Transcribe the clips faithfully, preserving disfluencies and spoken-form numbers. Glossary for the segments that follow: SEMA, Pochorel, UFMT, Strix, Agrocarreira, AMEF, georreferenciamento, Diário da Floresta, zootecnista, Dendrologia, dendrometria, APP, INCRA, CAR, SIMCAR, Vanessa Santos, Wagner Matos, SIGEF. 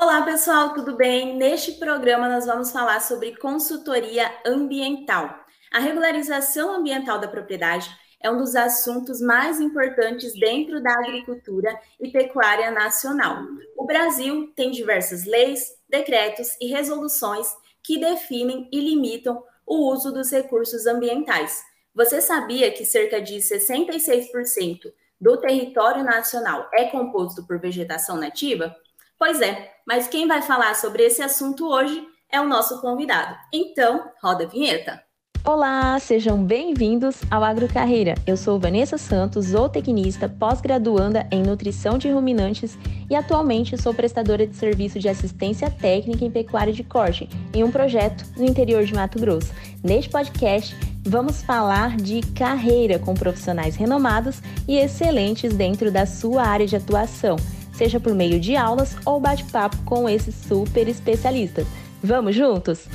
Olá pessoal, tudo bem? Neste programa nós vamos falar sobre consultoria ambiental. A regularização ambiental da propriedade é um dos assuntos mais importantes dentro da agricultura e pecuária nacional. O Brasil tem diversas leis, decretos e resoluções que definem e limitam o uso dos recursos ambientais. Você sabia que cerca de sessenta e seis por cento do território nacional é composto por vegetação nativa? Pois é, mas quem vai falar sobre esse assunto hoje é o nosso convidado. Então, roda a vinheta. Olá, sejam bem-vindos ao Agrocarreira. Eu sou Vanessa Santos, zootecnista, pós-graduanda em nutrição de ruminantes e atualmente sou prestadora de serviço de assistência técnica em pecuária de corte em um projeto no interior de Mato Grosso. Neste podcast, vamos falar de carreira com profissionais renomados e excelentes dentro da sua área de atuação, seja por meio de aulas ou bate-papo com esses super especialistas. Vamos juntos?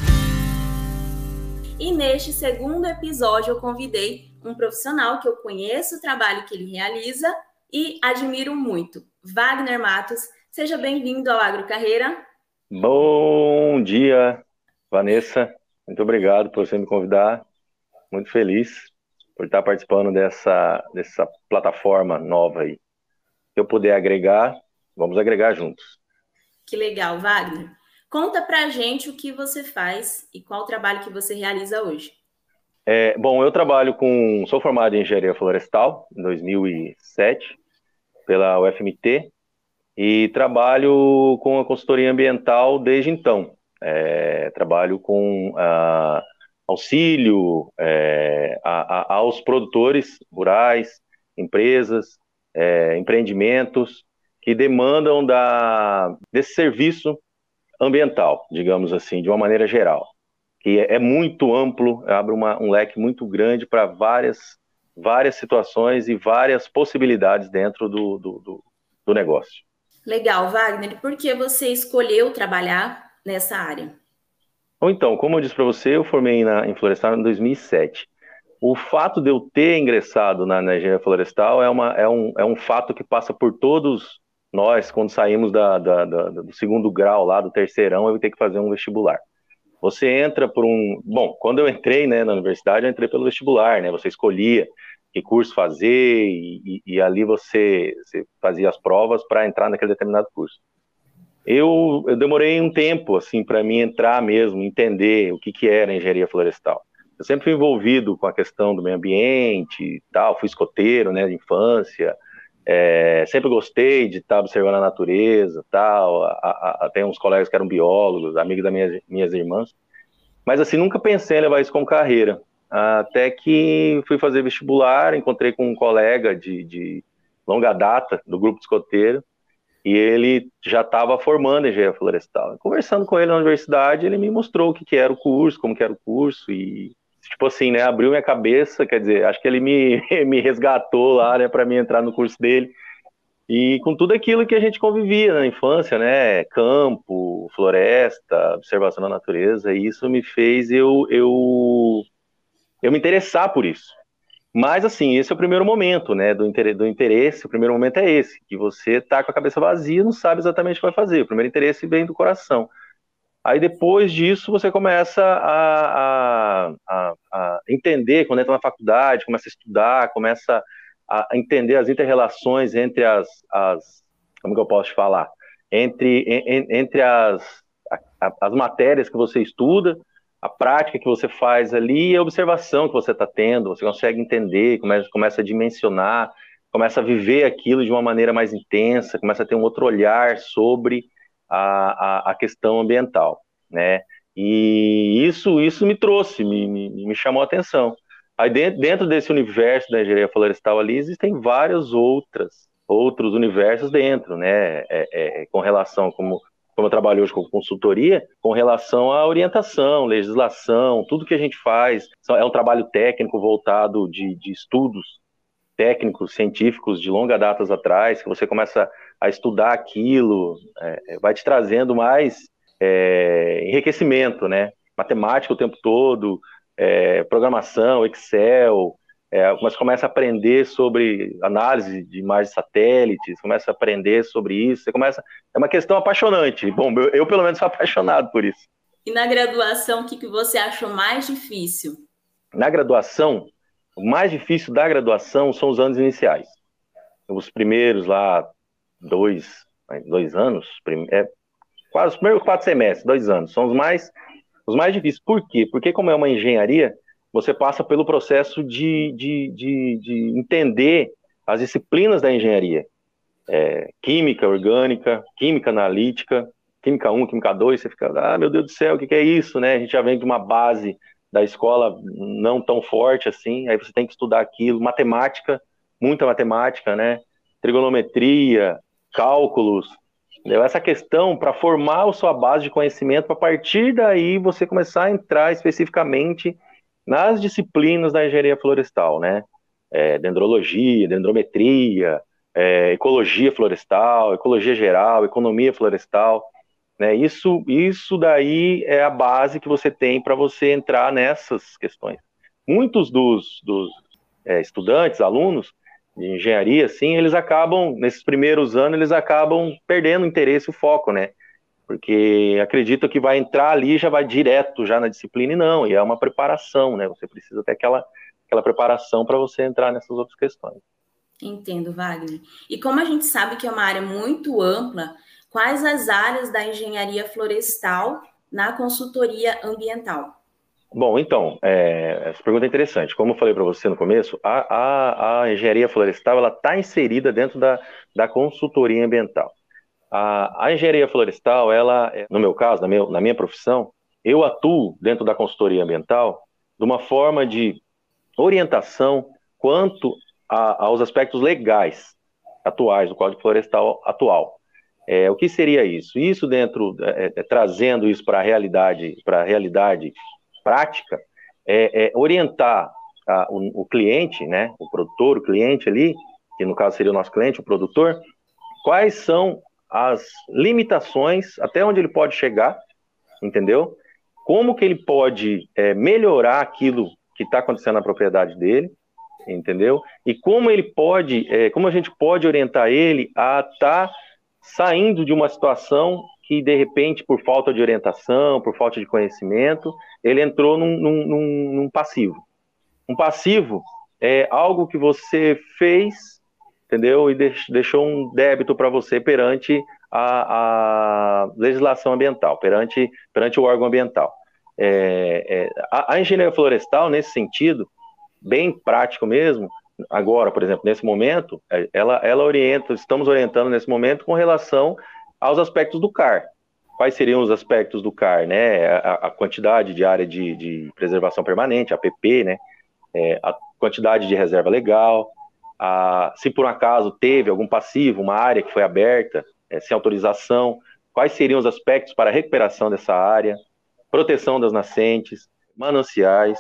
E neste segundo episódio eu convidei um profissional que eu conheço o trabalho que ele realiza e admiro muito, Wagner Matos. Seja bem-vindo ao Agrocarreira. Bom dia, Vanessa. Muito obrigado por você me convidar. Muito feliz por estar participando dessa, dessa plataforma nova aí. Se eu puder agregar, vamos agregar juntos. Que legal, Wagner. Conta pra gente o que você faz e qual o trabalho que você realiza hoje. É, bom, eu trabalho com... Sou formado em Engenharia Florestal, em dois mil e sete, pela U F M T, e trabalho com a consultoria ambiental desde então. É, trabalho com a, auxílio é, a, a, aos produtores rurais, empresas, é, empreendimentos, que demandam da, desse serviço ambiental, digamos assim, de uma maneira geral, que é, é muito amplo, abre uma, um leque muito grande para várias, várias situações e várias possibilidades dentro do, do, do, do negócio. Legal, Wagner. Por que você escolheu trabalhar nessa área? Ou então, como eu disse para você, eu formei na, em Florestal em dois mil e sete. O fato de eu ter ingressado na, na engenharia florestal é, uma, é, um, é um fato que passa por todos nós, quando saímos da, da, da, do segundo grau lá, do terceirão, eu tenho que fazer um vestibular. Você entra por um... Bom, quando eu entrei né, na universidade, eu entrei pelo vestibular, né? Você escolhia que curso fazer e, e, e ali você, você fazia as provas para entrar naquele determinado curso. Eu, eu demorei um tempo, assim, para mim entrar mesmo, entender o que, que era engenharia florestal. Eu sempre fui envolvido com a questão do meio ambiente e tal, fui escoteiro, né, de infância... É, sempre gostei de estar observando a natureza, tal. Tem uns colegas que eram biólogos, amigos das minhas, minhas irmãs, mas assim, nunca pensei em levar isso como carreira, até que fui fazer vestibular, encontrei com um colega de, de longa data do grupo de escoteiro, e ele já estava formando em engenharia florestal. Conversando com ele na universidade, ele me mostrou o que, que era o curso, como que era o curso, e tipo assim, né, abriu minha cabeça, quer dizer, acho que ele me, me resgatou lá, né, para mim entrar no curso dele, e com tudo aquilo que a gente convivia na infância, né, campo, floresta, observação da natureza, e isso me fez eu, eu, eu me interessar por isso. Mas, assim, esse é o primeiro momento, né, do interesse, do interesse, o primeiro momento é esse, que você tá com a cabeça vazia, não sabe exatamente o que vai fazer, o primeiro interesse vem do coração. Aí depois disso você começa a, a, a, a entender, quando entra na faculdade, começa a estudar, começa a entender as inter-relações entre as, as... Como que eu posso te falar? Entre, en, entre as, a, as matérias que você estuda, a prática que você faz ali e a observação que você está tendo, você consegue entender, começa, começa a dimensionar, começa a viver aquilo de uma maneira mais intensa, começa a ter um outro olhar sobre... A, a, a questão ambiental, né? E isso, isso me trouxe, me, me, me chamou a atenção. Aí dentro, dentro desse universo da engenharia florestal ali, existem vários outras, outros universos dentro, né? É, é, com relação, como, como eu trabalho hoje com consultoria, com relação à orientação, legislação, tudo que a gente faz, é um trabalho técnico voltado de, de estudos técnicos, científicos, de longa data atrás, que você começa... a estudar aquilo, é, vai te trazendo mais é, enriquecimento, né? Matemática o tempo todo, é, programação, Excel, É, mas começa a aprender sobre análise de imagens satélites, começa a aprender sobre isso, você começa... É uma questão apaixonante. Bom, eu, eu pelo menos sou apaixonado por isso. E na graduação, o que, que você achou mais difícil? Na graduação, o mais difícil da graduação são os anos iniciais. Os primeiros lá, dois, dois anos, prim... é, quase, os primeiros quatro semestres, dois anos, são os mais, os mais difíceis. Por quê? Porque como é uma engenharia... você passa pelo processo de, de, de, de entender as disciplinas da engenharia. É, química orgânica, química analítica, química um, química dois, você fica, ah, meu Deus do céu, o que, que é isso, né? A gente já vem de uma base da escola não tão forte assim, aí você tem que estudar aquilo, matemática, muita matemática, né? Trigonometria, cálculos, entendeu? Essa questão para formar a sua base de conhecimento, para partir daí você começar a entrar especificamente nas disciplinas da engenharia florestal, né? É, dendrologia, dendrometria, é, ecologia florestal, ecologia geral, economia florestal, né? Isso, isso daí é a base que você tem para você entrar nessas questões. Muitos dos, dos é, estudantes, alunos de engenharia, assim, eles acabam, nesses primeiros anos, eles acabam perdendo o interesse e o foco, né? Porque acredito que vai entrar ali, já vai direto já na disciplina, e não, e é uma preparação, né? Você precisa ter aquela, aquela preparação para você entrar nessas outras questões. Entendo, Wagner. E como a gente sabe que é uma área muito ampla, quais as áreas da engenharia florestal na consultoria ambiental? Bom, então, é, essa pergunta é interessante. Como eu falei para você no começo, a, a, a engenharia florestal, ela está inserida dentro da, da consultoria ambiental. A, a engenharia florestal, ela, no meu caso, na minha, na minha profissão, eu atuo dentro da consultoria ambiental de uma forma de orientação quanto a, aos aspectos legais atuais do Código Florestal atual. É, o que seria isso? Isso dentro, é, é, trazendo isso para a realidade, para a realidade prática, é, é orientar a, o, o cliente, né, o produtor, o cliente ali, que no caso seria o nosso cliente, o produtor, quais são as limitações, até onde ele pode chegar, entendeu? Como que ele pode é, melhorar aquilo que está acontecendo na propriedade dele, entendeu? E como ele pode, é, como a gente pode orientar ele a estar tá saindo de uma situação que, de repente, por falta de orientação, por falta de conhecimento, ele entrou num, num, num, num passivo. Um passivo é algo que você fez, entendeu? E deixou um débito para você perante a, a legislação ambiental, perante, perante o órgão ambiental. É, é, a, a engenharia florestal, nesse sentido, bem prático mesmo, agora, por exemplo, nesse momento, ela, ela orienta, estamos orientando nesse momento com relação aos aspectos do C A R. Quais seriam os aspectos do C A R, né? A, a quantidade de área de, de preservação permanente, A P P, né? É, a quantidade de reserva legal, A, se por um acaso teve algum passivo, uma área que foi aberta, é, sem autorização, quais seriam os aspectos para a recuperação dessa área, proteção das nascentes, mananciais,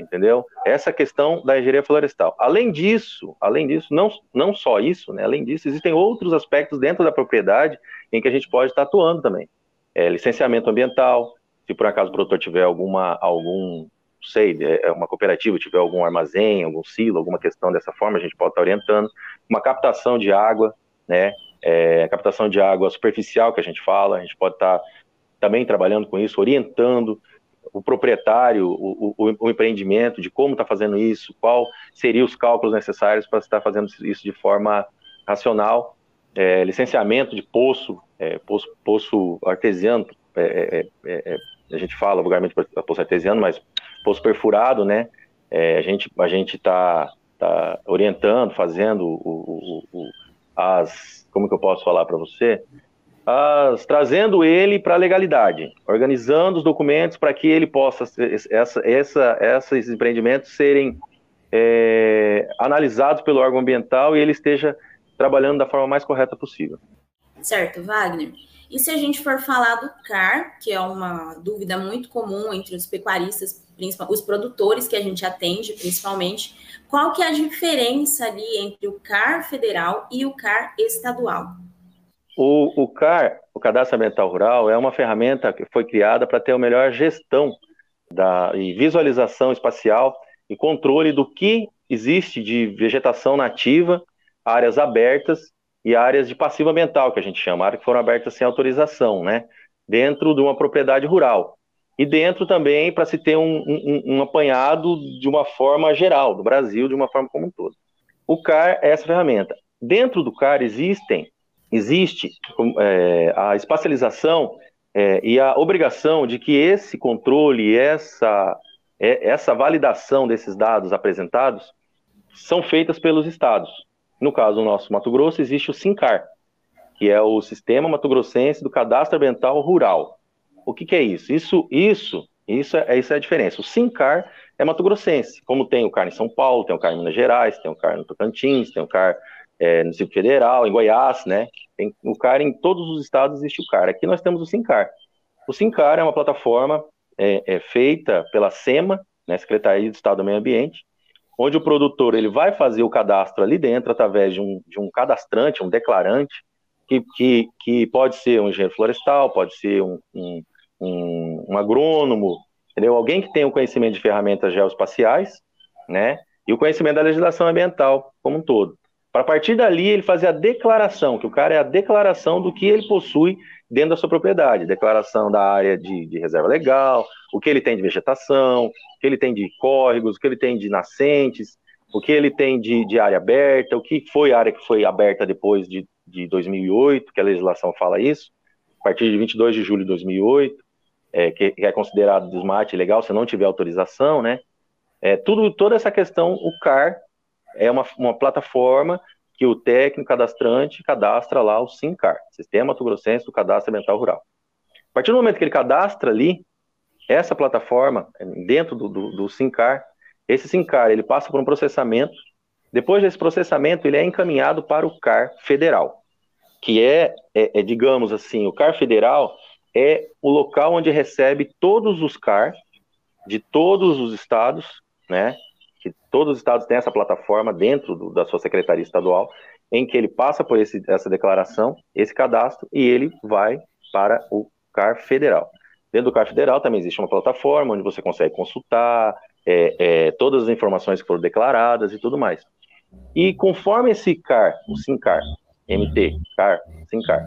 entendeu? Essa questão da engenharia florestal. Além disso, além disso, não, não só isso, né? Além disso, existem outros aspectos dentro da propriedade em que a gente pode estar atuando também. É, licenciamento ambiental, se por um acaso o produtor tiver alguma, algum... não sei, uma cooperativa tiver algum armazém, algum silo, alguma questão dessa forma, a gente pode estar orientando. Uma captação de água, né? É, captação de água superficial que a gente fala, a gente pode estar também trabalhando com isso, orientando o proprietário, o, o, o empreendimento, de como está fazendo isso, qual seriam os cálculos necessários para estar fazendo isso de forma racional. É, licenciamento de poço, é, poço, poço artesiano, é, é, é, a gente fala vulgarmente poço artesiano, mas poço perfurado, né? É, a gente a gente tá, tá orientando, fazendo o, o, o, as, como que eu posso falar para você, as, trazendo ele para a legalidade, organizando os documentos para que ele possa essa essa esses empreendimentos serem é, analisados pelo órgão ambiental e ele esteja trabalhando da forma mais correta possível. Certo, Wagner. E se a gente for falar do C A R, que é uma dúvida muito comum entre os pecuaristas, os produtores que a gente atende principalmente, qual que é a diferença ali entre o C A R federal e o C A R estadual? O, o C A R, o Cadastro Ambiental Rural, é uma ferramenta que foi criada para ter a melhor gestão da, e visualização espacial e controle do que existe de vegetação nativa, áreas abertas e áreas de passivo ambiental, que a gente chama, áreas que foram abertas sem autorização, né? Dentro de uma propriedade rural. E dentro também para se ter um, um, um apanhado de uma forma geral, do Brasil, de uma forma como um todo. O C A R é essa ferramenta. Dentro do C A R existem, existe é, a espacialização é, e a obrigação de que esse controle, essa, é, essa validação desses dados apresentados são feitas pelos estados. No caso do nosso Mato Grosso, existe o SIMCAR, que é o Sistema Mato Grossense do Cadastro Ambiental Rural. O que, que é isso? Isso, isso, isso é, isso é a diferença. O SIMCAR é Mato Grossense, como tem o C A R em São Paulo, tem o C A R em Minas Gerais, tem o C A R no Tocantins, tem o C A R é, no Distrito Federal, em Goiás, né? Tem o C A R em todos os estados, existe o C A R. Aqui nós temos o SIMCAR. O SIMCAR é uma plataforma é, é, feita pela SEMA, né, Secretaria de Estado do Meio Ambiente, onde o produtor ele vai fazer o cadastro ali dentro através de um, de um cadastrante, um declarante, que, que, que pode ser um engenheiro florestal, pode ser um, um Um, um agrônomo, entendeu? Alguém que tem o conhecimento de ferramentas geoespaciais, né? E o conhecimento da legislação ambiental como um todo. Para partir dali, ele fazer a declaração, que o cara é a declaração do que ele possui dentro da sua propriedade, declaração da área de, de reserva legal, o que ele tem de vegetação, o que ele tem de córregos, o que ele tem de nascentes, o que ele tem de, de área aberta, o que foi a área que foi aberta depois de, de dois mil e oito, que a legislação fala isso, a partir de vinte e dois de julho de dois mil e oito, É, que é considerado desmate ilegal se não tiver autorização, né? É, tudo, toda essa questão, o C A R é uma, uma plataforma que o técnico cadastrante cadastra lá o SIMCAR, Sistema Mato Grossense do Cadastro Ambiental Rural. A partir do momento que ele cadastra ali, essa plataforma, dentro do, do, do SIMCAR, esse SIMCAR, ele passa por um processamento, depois desse processamento, ele é encaminhado para o C A R federal, que é, é, é digamos assim, o C A R federal é o local onde recebe todos os C A R de todos os estados, né? Que todos os estados têm essa plataforma dentro do, da sua secretaria estadual, em que ele passa por esse, essa declaração, esse cadastro, e ele vai para o C A R federal. Dentro do C A R federal também existe uma plataforma onde você consegue consultar é, é, todas as informações que foram declaradas e tudo mais. E conforme esse C A R, o SIMCAR, M T, C A R, SIMCAR,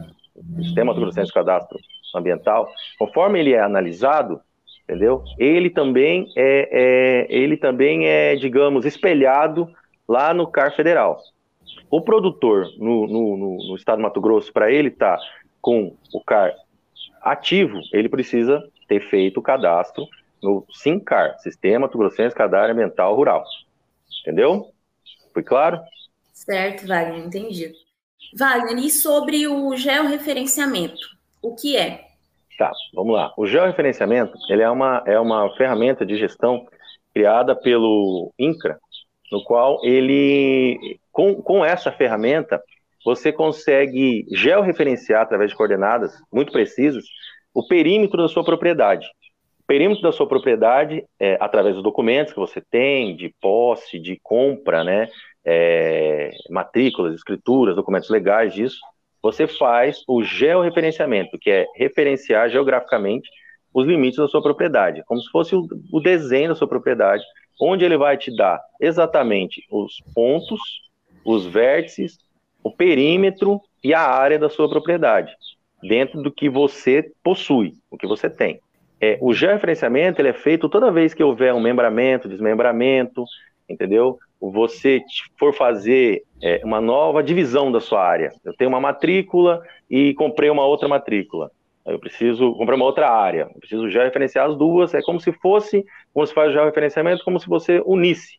Sistema Mato Grossense de Cadastro Ambiental, conforme ele é analisado, entendeu? Ele também é, é, ele também é, digamos, espelhado lá no C A R federal. O produtor no, no, no, no estado do Mato Grosso, para ele estar tá com o C A R ativo, ele precisa ter feito o cadastro no SIMCAR, Sistema Mato Grossense de Cadastro Ambiental Rural. Entendeu? Foi claro? Certo, Wagner, entendi. Wagner, e sobre o georreferenciamento, o que é? Tá, vamos lá. O georreferenciamento ele é, uma, é uma ferramenta de gestão criada pelo INCRA, no qual ele, com, com essa ferramenta, você consegue georreferenciar através de coordenadas muito precisas o perímetro da sua propriedade. O perímetro da sua propriedade, é, através dos documentos que você tem, de posse, de compra, né? É, matrículas, escrituras, documentos legais disso, você faz o georreferenciamento, que é referenciar geograficamente os limites da sua propriedade, como se fosse o, o desenho da sua propriedade, onde ele vai te dar exatamente os pontos, os vértices, o perímetro e a área da sua propriedade, dentro do que você possui, o que você tem. É, o georreferenciamento ele é feito toda vez que houver um membramento, desmembramento, entendeu? Você for fazer é, uma nova divisão da sua área. Eu tenho uma matrícula e comprei uma outra matrícula. Eu preciso comprar uma outra área. Eu preciso já referenciar as duas. É como se fosse, quando se faz o georreferenciamento, como se você unisse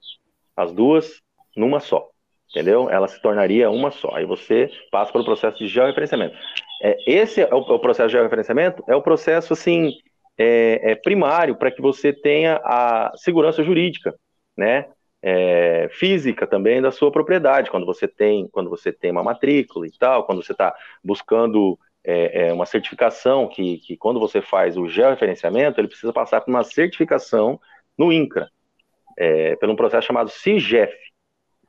as duas numa só. Entendeu? Ela se tornaria uma só. Aí você passa pelo processo de georreferenciamento. É, esse é o, o processo de georreferenciamento, é o processo assim, é, é primário para que você tenha a segurança jurídica, né? É, física também da sua propriedade, quando você tem, quando você tem uma matrícula e tal, quando você está buscando é, é, uma certificação, que, que quando você faz o georreferenciamento, ele precisa passar por uma certificação no INCRA, é, por um processo chamado SIGEF.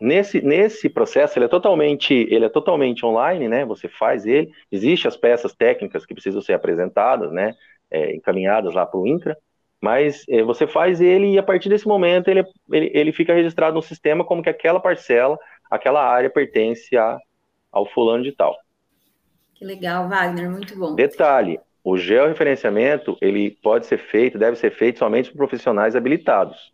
Nesse, nesse processo, ele é, totalmente, ele é totalmente online, né? Você faz ele, existem as peças técnicas que precisam ser apresentadas, né? É, encaminhadas lá para o INCRA, Mas é, você faz ele e a partir desse momento ele, ele, ele fica registrado no sistema como que aquela parcela, aquela área pertence a, ao fulano de tal. Que legal, Wagner, muito bom. Detalhe, o georreferenciamento, ele pode ser feito, deve ser feito somente por profissionais habilitados,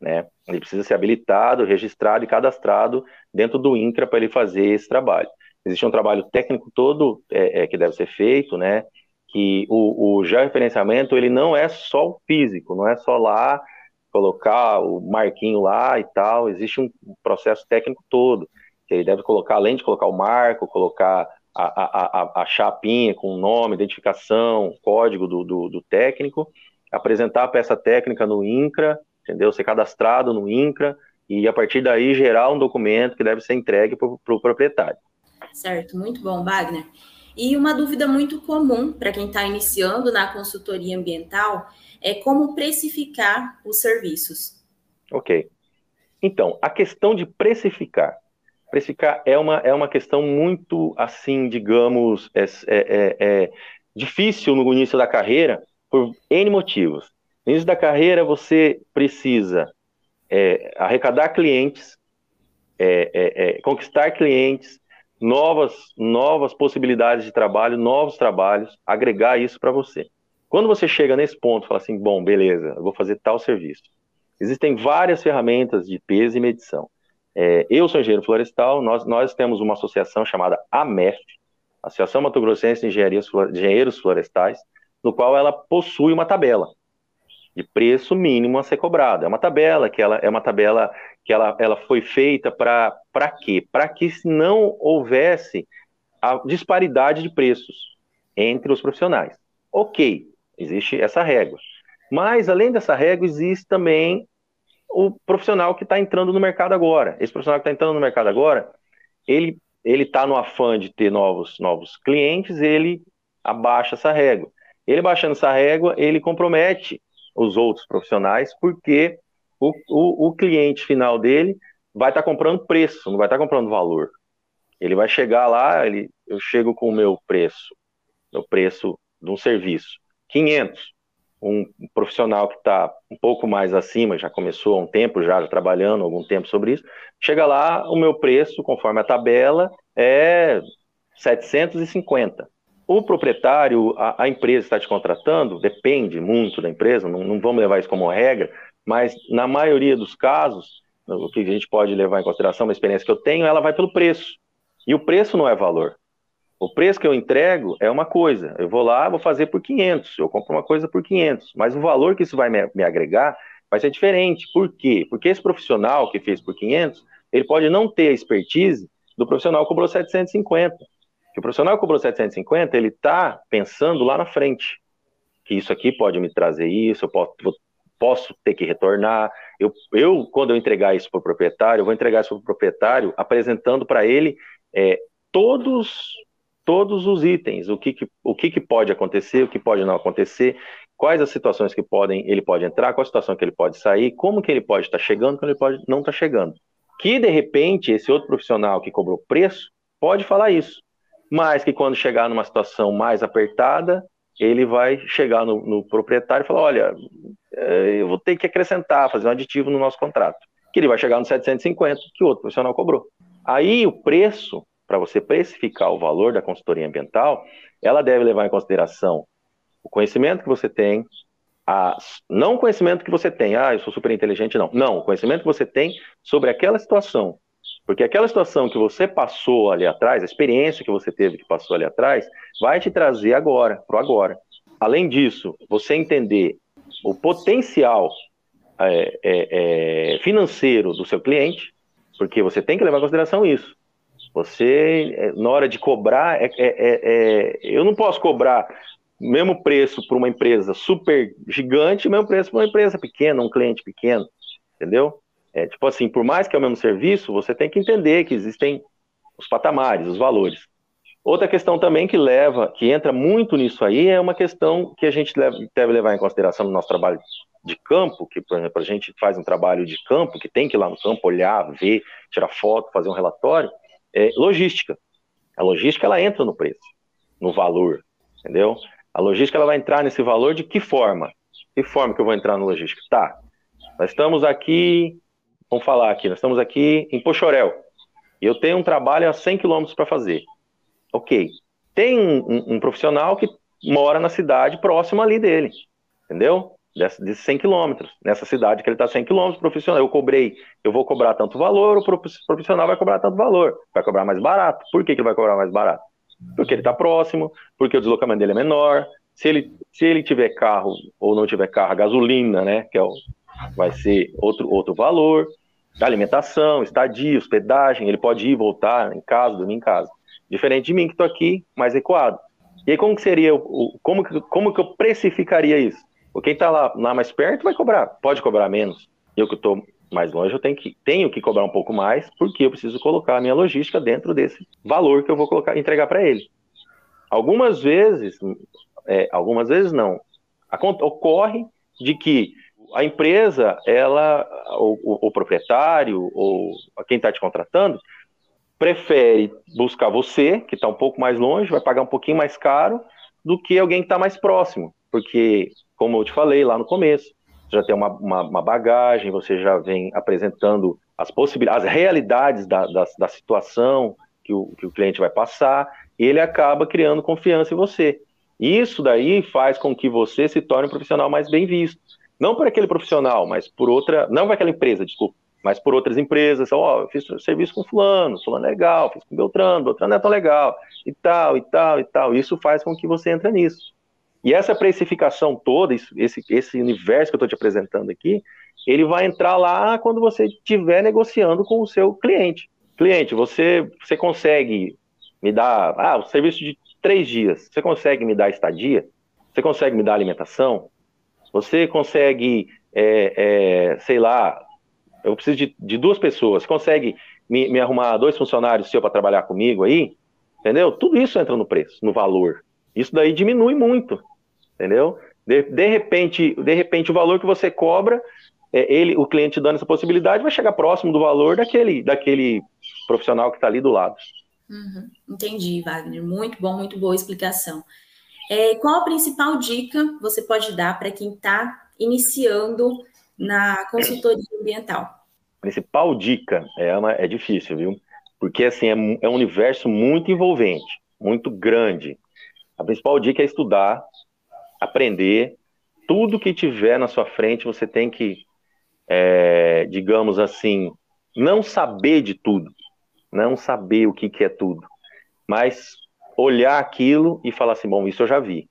né? Ele precisa ser habilitado, registrado e cadastrado dentro do INCRA para ele fazer esse trabalho. Existe um trabalho técnico todo é, é, que deve ser feito, né? Que o, o georreferenciamento, ele não é só o físico, não é só lá colocar o marquinho lá e tal, existe um processo técnico todo, que ele deve colocar, além de colocar o marco, colocar a, a, a, a chapinha com o nome, identificação, código do, do, do técnico, apresentar a peça técnica no INCRA, entendeu? Ser cadastrado no INCRA e a partir daí gerar um documento que deve ser entregue para o pro proprietário. Certo, muito bom, Wagner. E uma dúvida muito comum para quem está iniciando na consultoria ambiental é como precificar os serviços. Ok. Então, a questão de precificar. Precificar é uma, é uma questão muito, assim, digamos, é, é, é difícil no início da carreira por N motivos. No início da carreira, você precisa é, arrecadar clientes, é, é, é, conquistar clientes, novas, novas possibilidades de trabalho, novos trabalhos, agregar isso para você. Quando você chega nesse ponto, fala assim, bom, beleza, eu vou fazer tal serviço. Existem várias ferramentas de peso e medição. É, eu sou engenheiro florestal, nós, nós temos uma associação chamada AMEF, Associação Mato Grossense de Engenheiros Florestais, no qual ela possui uma tabela de preço mínimo a ser cobrado. É uma tabela que ela, é uma tabela que ela, ela foi feita para para quê? Para que não houvesse a disparidade de preços entre os profissionais. Ok, existe essa régua. Mas, além dessa régua, existe também o profissional que está entrando no mercado agora. Esse profissional que está entrando no mercado agora, ele ele está no afã de ter novos, novos clientes, ele abaixa essa régua. Ele baixando essa régua, ele compromete os outros profissionais, porque o, o, o cliente final dele vai estar tá comprando preço, não vai estar tá comprando valor. Ele vai chegar lá, ele, eu chego com o meu preço, o preço de um serviço, quinhentos. Um profissional que está um pouco mais acima, já começou há um tempo, já, já trabalhando há algum tempo sobre isso, chega lá, o meu preço, conforme a tabela, é setecentos e cinquenta. O proprietário, a, a empresa está te contratando, depende muito da empresa, não, não vamos levar isso como regra, mas na maioria dos casos, o que a gente pode levar em consideração, uma experiência que eu tenho, ela vai pelo preço. E o preço não é valor. O preço que eu entrego é uma coisa. Eu vou lá, vou fazer por quinhentos, eu compro uma coisa por quinhentos, mas o valor que isso vai me, me agregar vai ser diferente. Por quê? Porque esse profissional que fez por quinhentos, ele pode não ter a expertise do profissional que cobrou setecentos e cinquenta. O profissional que cobrou setecentos e cinquenta, ele está pensando lá na frente, que isso aqui pode me trazer isso, eu posso, vou, posso ter que retornar. Eu, eu, quando eu entregar isso para o proprietário, eu vou entregar isso para o proprietário apresentando para ele é, todos, todos os itens, o, que, que, o que, que pode acontecer, o que pode não acontecer, quais as situações que podem, ele pode entrar, qual a situação que ele pode sair, como que ele pode estar chegando, como ele pode não estar chegando. Que, de repente, esse outro profissional que cobrou preço pode falar isso. Mas que quando chegar numa situação mais apertada, ele vai chegar no, no proprietário e falar, olha, eu vou ter que acrescentar, fazer um aditivo no nosso contrato. Que ele vai chegar no setecentos e cinquenta, que o outro profissional cobrou. Aí o preço, para você precificar o valor da consultoria ambiental, ela deve levar em consideração o conhecimento que você tem, a, não o conhecimento que você tem, ah, eu sou super inteligente, não. Não, o conhecimento que você tem sobre aquela situação. Porque aquela situação que você passou ali atrás, a experiência que você teve que passou ali atrás, vai te trazer agora, para o agora. Além disso, você entender o potencial é, é, é, financeiro do seu cliente, porque você tem que levar em consideração isso. Você, na hora de cobrar, é, é, é, eu não posso cobrar o mesmo preço para uma empresa super gigante, o mesmo preço para uma empresa pequena, um cliente pequeno, entendeu? É, tipo assim, por mais que é o mesmo serviço, você tem que entender que existem os patamares, os valores. Outra questão também que leva, que entra muito nisso aí, é uma questão que a gente leva, deve levar em consideração no nosso trabalho de campo, que, por exemplo, a gente faz um trabalho de campo, que tem que ir lá no campo, olhar, ver, tirar foto, fazer um relatório, é logística. A logística, ela entra no preço, no valor, entendeu? A logística, ela vai entrar nesse valor de que forma? Que forma que eu vou entrar no logística? Tá, nós estamos aqui, vamos falar aqui, nós estamos aqui em Pochorel, e eu tenho um trabalho a cem quilômetros para fazer. Ok, tem um, um profissional que mora na cidade próxima ali dele, entendeu? De cem quilômetros, nessa cidade que ele está cem quilômetros, profissional, eu cobrei, eu vou cobrar tanto valor, o profissional vai cobrar tanto valor, vai cobrar mais barato. Por que, que ele vai cobrar mais barato? Porque ele está próximo, porque o deslocamento dele é menor, se ele, se ele tiver carro ou não tiver carro, a gasolina, né, que é o, vai ser outro, outro valor, alimentação, estadia, hospedagem, ele pode ir e voltar em casa, dormir em casa. Diferente de mim que estou aqui, mais recuado. E aí como que seria, o, como, como que eu precificaria isso? Quem está lá, lá mais perto vai cobrar, pode cobrar menos. Eu que estou mais longe, eu tenho que, tenho que cobrar um pouco mais, porque eu preciso colocar a minha logística dentro desse valor que eu vou colocar, entregar para ele. Algumas vezes, é, algumas vezes não, ocorre de que a empresa, ela, o, o, o proprietário, ou quem está te contratando, prefere buscar você, que está um pouco mais longe, vai pagar um pouquinho mais caro, do que alguém que está mais próximo, porque... Como eu te falei lá no começo, você já tem uma, uma, uma bagagem, você já vem apresentando as possibilidades, as realidades da, da, da situação que o, que o cliente vai passar, e ele acaba criando confiança em você. Isso daí faz com que você se torne um profissional mais bem visto. Não por aquele profissional, mas por outra, não por aquela empresa, desculpa, mas por outras empresas. Ó, oh, eu fiz serviço com fulano, fulano é legal, fiz com Beltrano, Beltrano é tão legal, e tal, e tal, e tal. Isso faz com que você entre nisso. E essa precificação toda, esse, esse universo que eu estou te apresentando aqui, ele vai entrar lá quando você estiver negociando com o seu cliente. Cliente, você, você consegue me dar... Ah, o serviço de três dias. Você consegue me dar estadia? Você consegue me dar alimentação? Você consegue, é, é, sei lá, eu preciso de, de duas pessoas. Você consegue me, me arrumar dois funcionários seus para trabalhar comigo aí? Entendeu? Tudo isso entra no preço, no valor. Isso daí diminui muito. Entendeu? De, de, repente, de repente, o valor que você cobra, é, ele, o cliente dando essa possibilidade, vai chegar próximo do valor daquele, daquele profissional que está ali do lado. Uhum. Entendi, Wagner. Muito bom, muito boa explicação. É, qual a principal dica você pode dar para quem está iniciando na consultoria ambiental? Principal dica é, uma, é difícil, viu? Porque assim, é, é um universo muito envolvente, muito grande. A principal dica é estudar, aprender, tudo que tiver na sua frente, você tem que, é, digamos assim, não saber de tudo, não saber o que, que é tudo, mas olhar aquilo e falar assim, bom, isso eu já vi,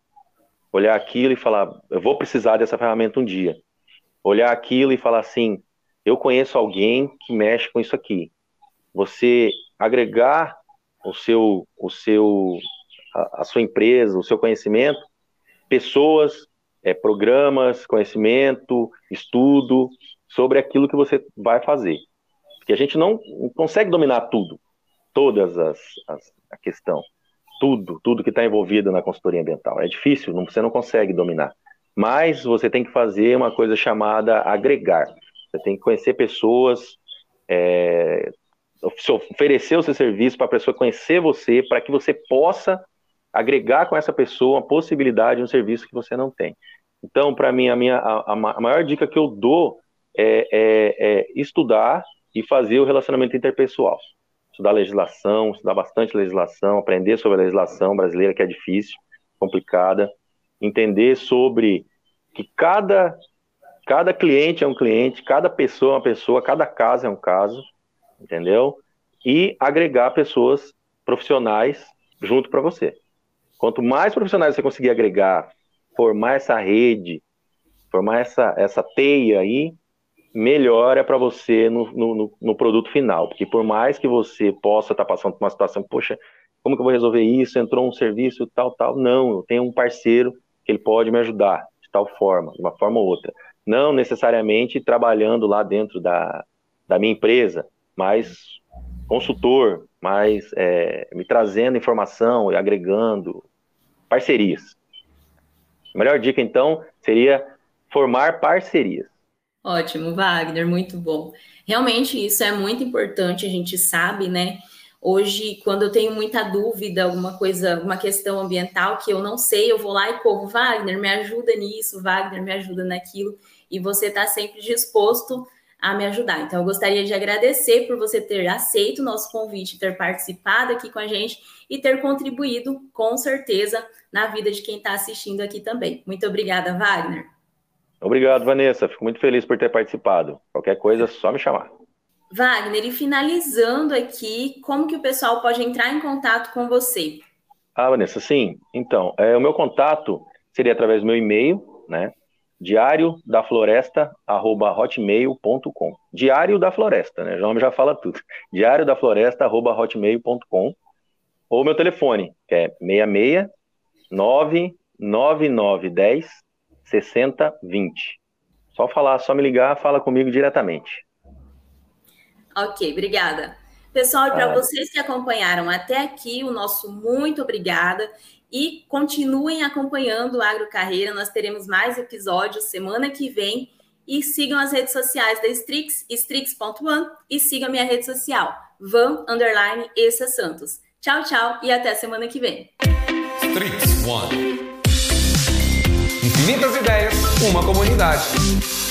olhar aquilo e falar, eu vou precisar dessa ferramenta um dia, olhar aquilo e falar assim, eu conheço alguém que mexe com isso aqui, você agregar o seu, o seu, a, a sua empresa, o seu conhecimento, pessoas, é, programas, conhecimento, estudo sobre aquilo que você vai fazer. Porque a gente não consegue dominar tudo, todas as, as a questão, tudo, tudo que está envolvido na consultoria ambiental. É difícil, não, você não consegue dominar. Mas você tem que fazer uma coisa chamada agregar. Você tem que conhecer pessoas, é, oferecer o seu serviço para a pessoa conhecer você, para que você possa agregar com essa pessoa uma possibilidade, um serviço que você não tem. Então, para mim, a, minha, a, a maior dica que eu dou é, é, é estudar e fazer o relacionamento interpessoal. Estudar legislação, estudar bastante legislação, aprender sobre a legislação brasileira, que é difícil, complicada. Entender sobre que cada, cada cliente é um cliente, cada pessoa é uma pessoa, cada caso é um caso, entendeu? E agregar pessoas profissionais junto para você. Quanto mais profissionais você conseguir agregar, formar essa rede, formar essa, essa teia aí, melhor é para você no, no, no produto final. Porque por mais que você possa estar passando por uma situação, poxa, como que eu vou resolver isso? Entrou um serviço tal, tal. Não, eu tenho um parceiro que ele pode me ajudar de tal forma, de uma forma ou outra. Não necessariamente trabalhando lá dentro da, da minha empresa, mas consultor, mas é, me trazendo informação e agregando parcerias. A melhor dica, então, seria formar parcerias. Ótimo, Wagner, muito bom. Realmente, isso é muito importante, a gente sabe, né? Hoje, quando eu tenho muita dúvida, alguma coisa, uma questão ambiental que eu não sei, eu vou lá e corro, Wagner, me ajuda nisso, Wagner, me ajuda naquilo, e você está sempre disposto a me ajudar. Então, eu gostaria de agradecer por você ter aceito o nosso convite, ter participado aqui com a gente e ter contribuído, com certeza, na vida de quem está assistindo aqui também. Muito obrigada, Wagner. Obrigado, Vanessa. Fico muito feliz por ter participado. Qualquer coisa, é só me chamar. Wagner, e finalizando aqui, como que o pessoal pode entrar em contato com você? Ah, Vanessa, sim. Então, é, o meu contato seria através do meu e-mail, né? diário da floresta arroba hotmail ponto com. Diário da Floresta, né? O nome já fala tudo. diário da floresta arroba hotmail ponto com. Ou meu telefone, que é seis seis nove nove nove um zero seis zero dois zero. Só falar, só me ligar, fala comigo diretamente. Ok, obrigada. Pessoal, para vocês que acompanharam até aqui, o nosso muito obrigada. E continuem acompanhando o Agrocarreira, nós teremos mais episódios semana que vem. E sigam as redes sociais da Strix, strix ponto one, e sigam minha rede social, van, underline, Essa Santos. Tchau, tchau, e até semana que vem. Strix One. Infinitas ideias, uma comunidade.